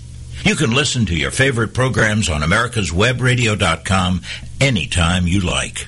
You can listen to your favorite programs on americaswebradio.com anytime you like.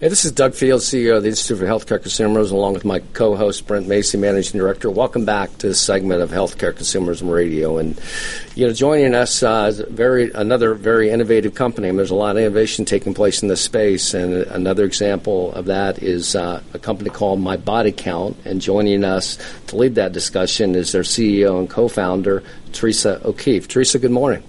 Hey, this is Doug Field, CEO of the Institute for Healthcare Consumerism, along with my co-host, Brent Macy, Managing Director. Welcome back to this segment of Healthcare Consumerism Radio. And, you know, joining us is another very innovative company. And there's a lot of innovation taking place in this space. And another example of that is a company called MyBodyCount. And joining us to lead that discussion is their CEO and co-founder, Teresa O'Keefe. Teresa, good morning.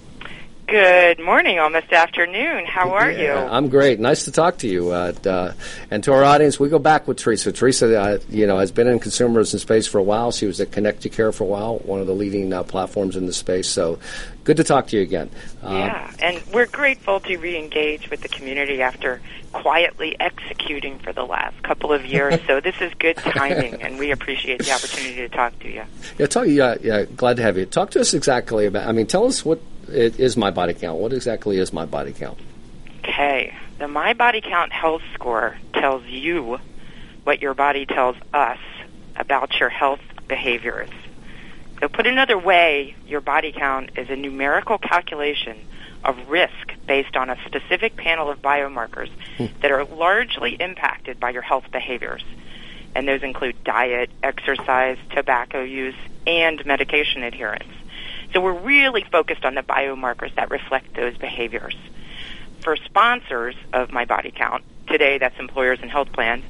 Good morning, almost afternoon. How are you? I'm great. Nice to talk to you. And to our audience, we go back with Teresa. Teresa, has been in consumerism space for a while. She was at Connect Your Care for a while, one of the leading platforms in the space. So good to talk to you again. And we're grateful to re-engage with the community after quietly executing for the last couple of years. So this is good timing, and we appreciate the opportunity to talk to you. Glad to have you. Talk to us exactly about, tell us what it is MyBodyCount. What exactly is MyBodyCount? Okay. The MyBodyCount health score tells you what your body tells us about your health behaviors. So put another way, your body count is a numerical calculation of risk based on a specific panel of biomarkers that are largely impacted by your health behaviors. And those include diet, exercise, tobacco use, and medication adherence. So we're really focused on the biomarkers that reflect those behaviors. For sponsors of MyBodyCount, today that's employers and health plans,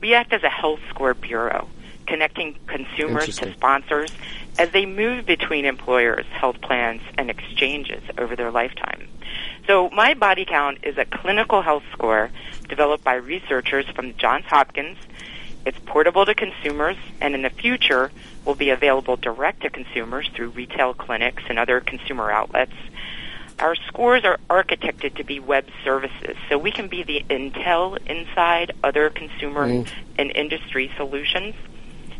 we act as a health score bureau, connecting consumers to sponsors as they move between employers, health plans, and exchanges over their lifetime. So MyBodyCount is a clinical health score developed by researchers from Johns Hopkins. It's portable to consumers, and in the future will be available direct to consumers through retail clinics and other consumer outlets. Our scores are architected to be web services, so we can be the intel inside other consumer and industry solutions.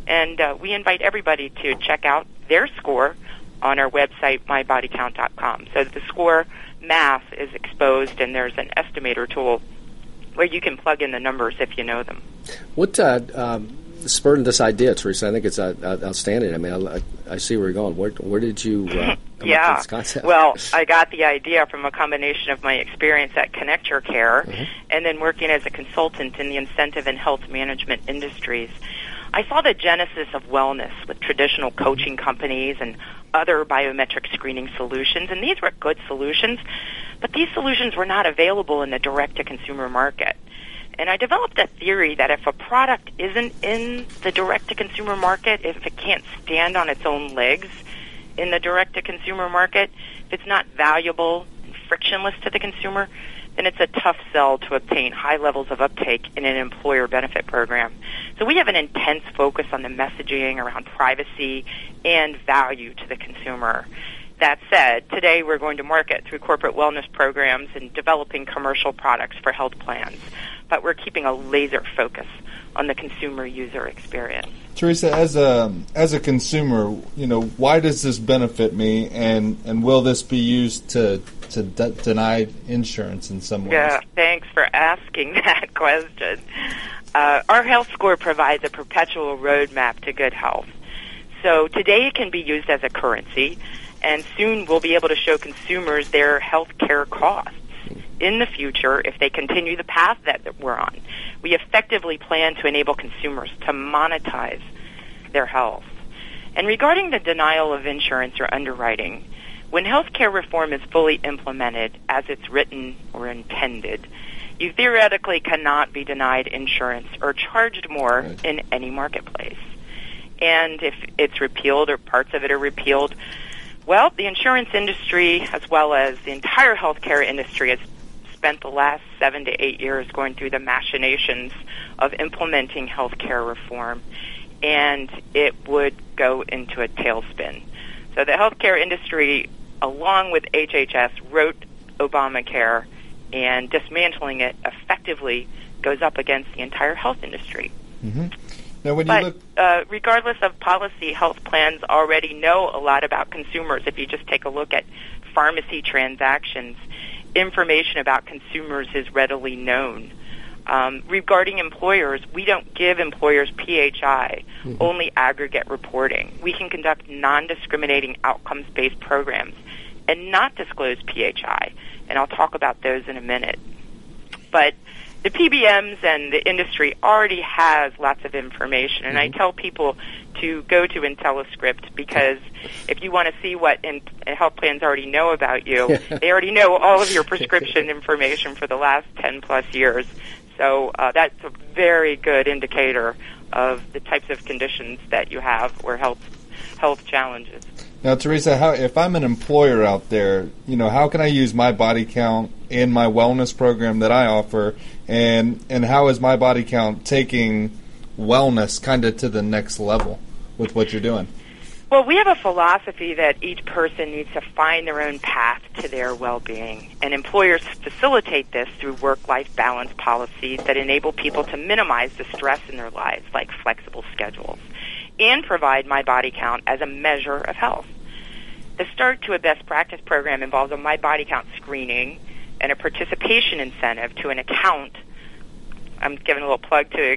And we invite everybody to check out their score on our website, mybodycount.com. So the score math is exposed, and there's an estimator tool where you can plug in the numbers if you know them. What spurred this idea, Teresa? I think it's outstanding. I see where you're going. Where did you come up with this concept? Well, I got the idea from a combination of my experience at Connect Your Care and then working as a consultant in the incentive and health management industries. I saw the genesis of wellness with traditional coaching companies and other biometric screening solutions, and these were good solutions, but these solutions were not available in the direct-to-consumer market. And I developed a theory that if a product isn't in the direct-to-consumer market, if it can't stand on its own legs in the direct-to-consumer market, if it's not valuable and frictionless to the consumer, then it's a tough sell to obtain high levels of uptake in an employer benefit program. So we have an intense focus on the messaging around privacy and value to the consumer. That said, today we're going to market through corporate wellness programs and developing commercial products for health plans, but we're keeping a laser focus on the consumer user experience. Teresa, as a consumer, why does this benefit me, and will this be used to deny insurance in some ways? Yeah, thanks for asking that question. Our health score provides a perpetual roadmap to good health. So today it can be used as a currency, and soon we'll be able to show consumers their health care costs. In the future, if they continue the path that we're on, we effectively plan to enable consumers to monetize their health. And regarding the denial of insurance or underwriting, when healthcare reform is fully implemented as it's written or intended, you theoretically cannot be denied insurance or charged more in any marketplace. And if it's repealed or parts of it are repealed, well, the insurance industry, as well as the entire healthcare industry, has spent the last 7 to 8 years going through the machinations of implementing healthcare reform, and it would go into a tailspin. So the healthcare industry, along with HHS, wrote Obamacare, and dismantling it effectively goes up against the entire health industry. Now, when but you look regardless of policy, health plans already know a lot about consumers. If you just take a look at pharmacy transactions, information about consumers is readily known. Regarding employers, we don't give employers PHI, only aggregate reporting. We can conduct non-discriminating outcomes-based programs and not disclose PHI, and I'll talk about those in a minute. But the PBMs and the industry already has lots of information, and I tell people to go to IntelliScript, because if you want to see what health plans already know about you, they already know all of your prescription information for the last 10-plus years. So that's a very good indicator of the types of conditions that you have or health challenges. Now, Teresa, if I'm an employer out there, how can I use MyBodyCount in my wellness program that I offer, and how is MyBodyCount taking wellness kind of to the next level with what you're doing? Well, we have a philosophy that each person needs to find their own path to their well-being, and employers facilitate this through work-life balance policies that enable people to minimize the stress in their lives, like flexible schedules, and provide MyBodyCount as a measure of health. The start to a best practice program involves a MyBodyCount screening and a participation incentive to an account. I'm giving a little plug to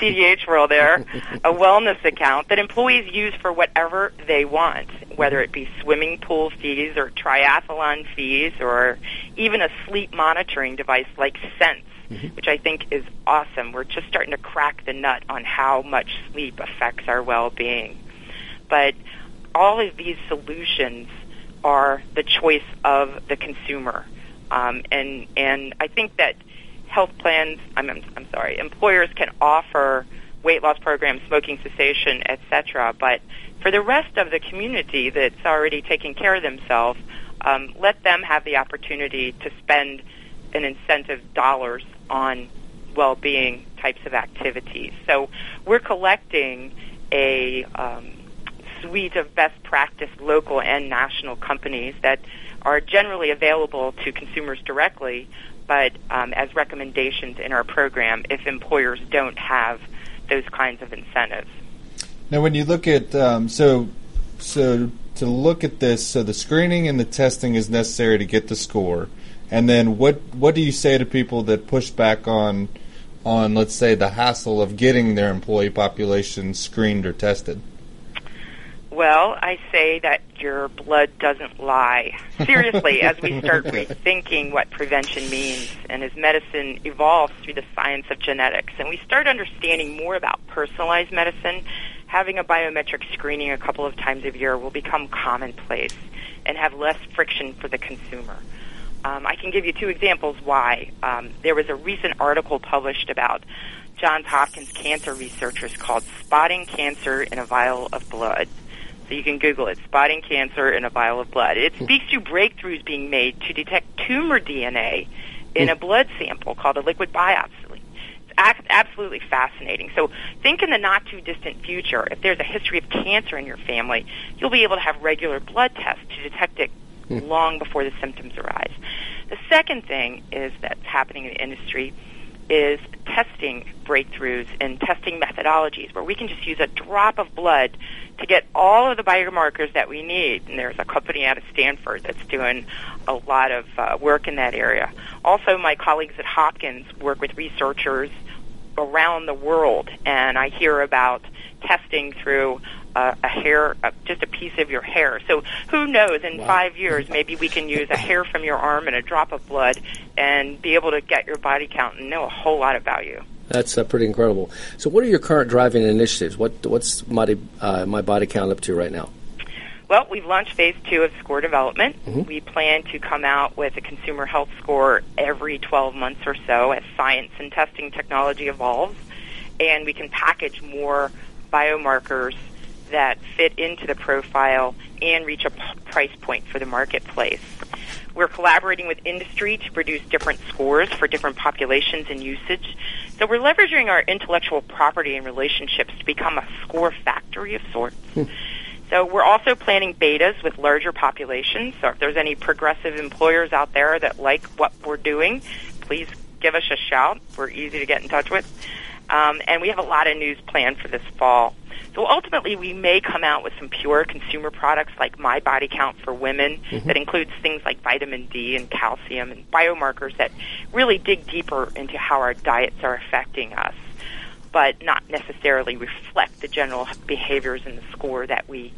CDH World there, a wellness account that employees use for whatever they want, whether it be swimming pool fees or triathlon fees or even a sleep monitoring device like Sense, which I think is awesome. We're just starting to crack the nut on how much sleep affects our well-being. But all of these solutions are the choice of the consumer. And I think that health plans, employers can offer weight loss programs, smoking cessation, etc. But for the rest of the community that's already taking care of themselves, let them have the opportunity to spend an incentive dollars on well-being types of activities. So we're collecting a suite of best practice local and national companies that are generally available to consumers directly, but as recommendations in our program if employers don't have those kinds of incentives. Now, when you look at so the screening and the testing is necessary to get the score, and then what do you say to people that push back on let's say the hassle of getting their employee population screened or tested? Well, I say that your blood doesn't lie. Seriously, as we start rethinking what prevention means and as medicine evolves through the science of genetics, and we start understanding more about personalized medicine, having a biometric screening a couple of times a year will become commonplace and have less friction for the consumer. I can give you two examples why. There was a recent article published about Johns Hopkins cancer researchers called Spotting Cancer in a Vial of Blood. So you can Google it, Spotting Cancer in a Vial of Blood. It speaks to breakthroughs being made to detect tumor DNA in a blood sample called a liquid biopsy. It's absolutely fascinating. So think in the not-too-distant future, if there's a history of cancer in your family, you'll be able to have regular blood tests to detect it long before the symptoms arise. The second thing is that's happening in the industry is testing breakthroughs and testing methodologies where we can just use a drop of blood to get all of the biomarkers that we need. And there's a company out of Stanford that's doing a lot of work in that area. Also, my colleagues at Hopkins work with researchers around the world, and I hear about testing through just a piece of your hair. So who knows, in 5 years, maybe we can use a hair from your arm and a drop of blood and be able to get your body count and know a whole lot about you. That's pretty incredible. So what are your current driving initiatives? What's MyBodyCount up to right now? Well, we've launched phase 2 of score development. We plan to come out with a consumer health score every 12 months or so as science and testing technology evolves, and we can package more biomarkers that fit into the profile and reach a price point for the marketplace. We're collaborating with industry to produce different scores for different populations and usage. So we're leveraging our intellectual property and relationships to become a score factory of sorts. So we're also planning betas with larger populations. So if there's any progressive employers out there that like what we're doing, please give us a shout. We're easy to get in touch with. And we have a lot of news planned for this fall. So ultimately, we may come out with some pure consumer products like MyBodyCount for women that includes things like vitamin D and calcium and biomarkers that really dig deeper into how our diets are affecting us, but not necessarily reflect the general behaviors and the score that we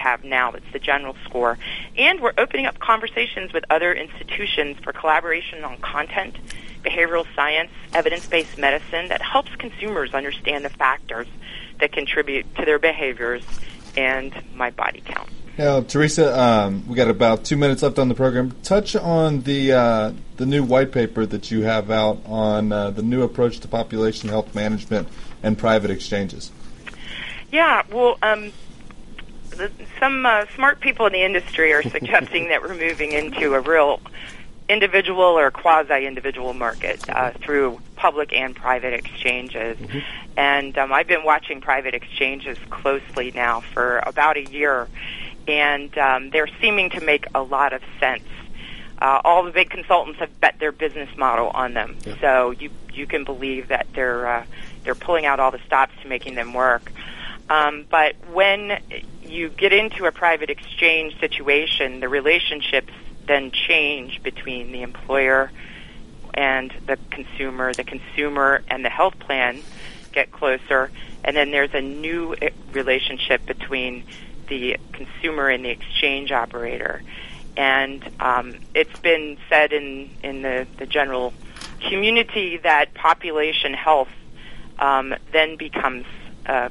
have now. It's the general score. And we're opening up conversations with other institutions for collaboration on content, behavioral science, evidence-based medicine that helps consumers understand the factors that contribute to their behaviors and MyBodyCount. Now, Teresa, we got about 2 minutes left on the program. Touch on the new white paper that you have out on the new approach to population health management and private exchanges. Yeah, well, some smart people in the industry are suggesting that we're moving into a real individual or quasi-individual market through public and private exchanges. And I've been watching private exchanges closely now for about a year, and they're seeming to make a lot of sense. All the big consultants have bet their business model on them, so you can believe that they're pulling out all the stops to making them work. But when you get into a private exchange situation, the relationships then change between the employer and the consumer. The consumer and the health plan get closer, and then there's a new relationship between the consumer and the exchange operator. And it's been said in the general community that population health then becomes a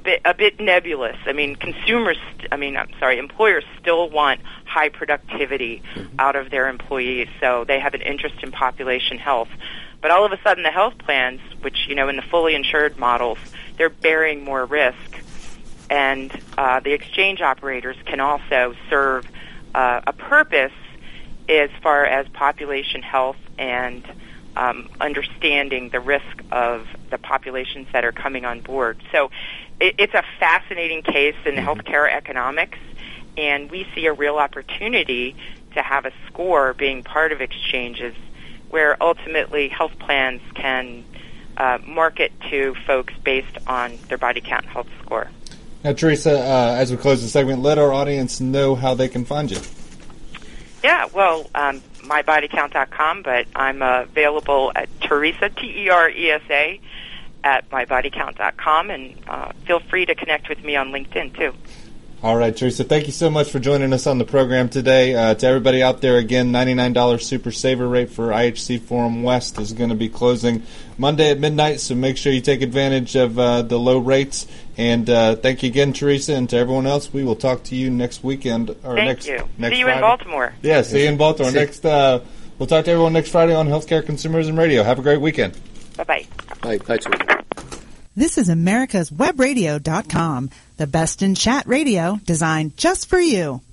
bit nebulous. I mean, employers still want high productivity out of their employees, so they have an interest in population health. But all of a sudden, the health plans, which, you know, in the fully insured models, they're bearing more risk, and the exchange operators can also serve a purpose as far as population health and understanding the risk of the populations that are coming on board. So it's a fascinating case in healthcare economics, and we see a real opportunity to have a score being part of exchanges where ultimately health plans can market to folks based on their body count health score. Now, Teresa, as we close the segment, let our audience know how they can find you. Yeah, well, mybodycount.com, but I'm available at Teresa, Teresa, at mybodycount.com, and feel free to connect with me on LinkedIn, too. All right, Teresa, thank you so much for joining us on the program today. To everybody out there, again, $99 Super Saver rate for IHC Forum West is going to be closing Monday at midnight, so make sure you take advantage of the low rates. And thank you again, Teresa, and to everyone else, we will talk to you next weekend. Next see you Friday. In Baltimore. Yeah, see you in Baltimore. We'll talk to everyone next Friday on Healthcare Consumerism Radio. Have a great weekend. Bye-bye. Bye. Thanks. This is America's WebRadio.com, the best in chat radio designed just for you.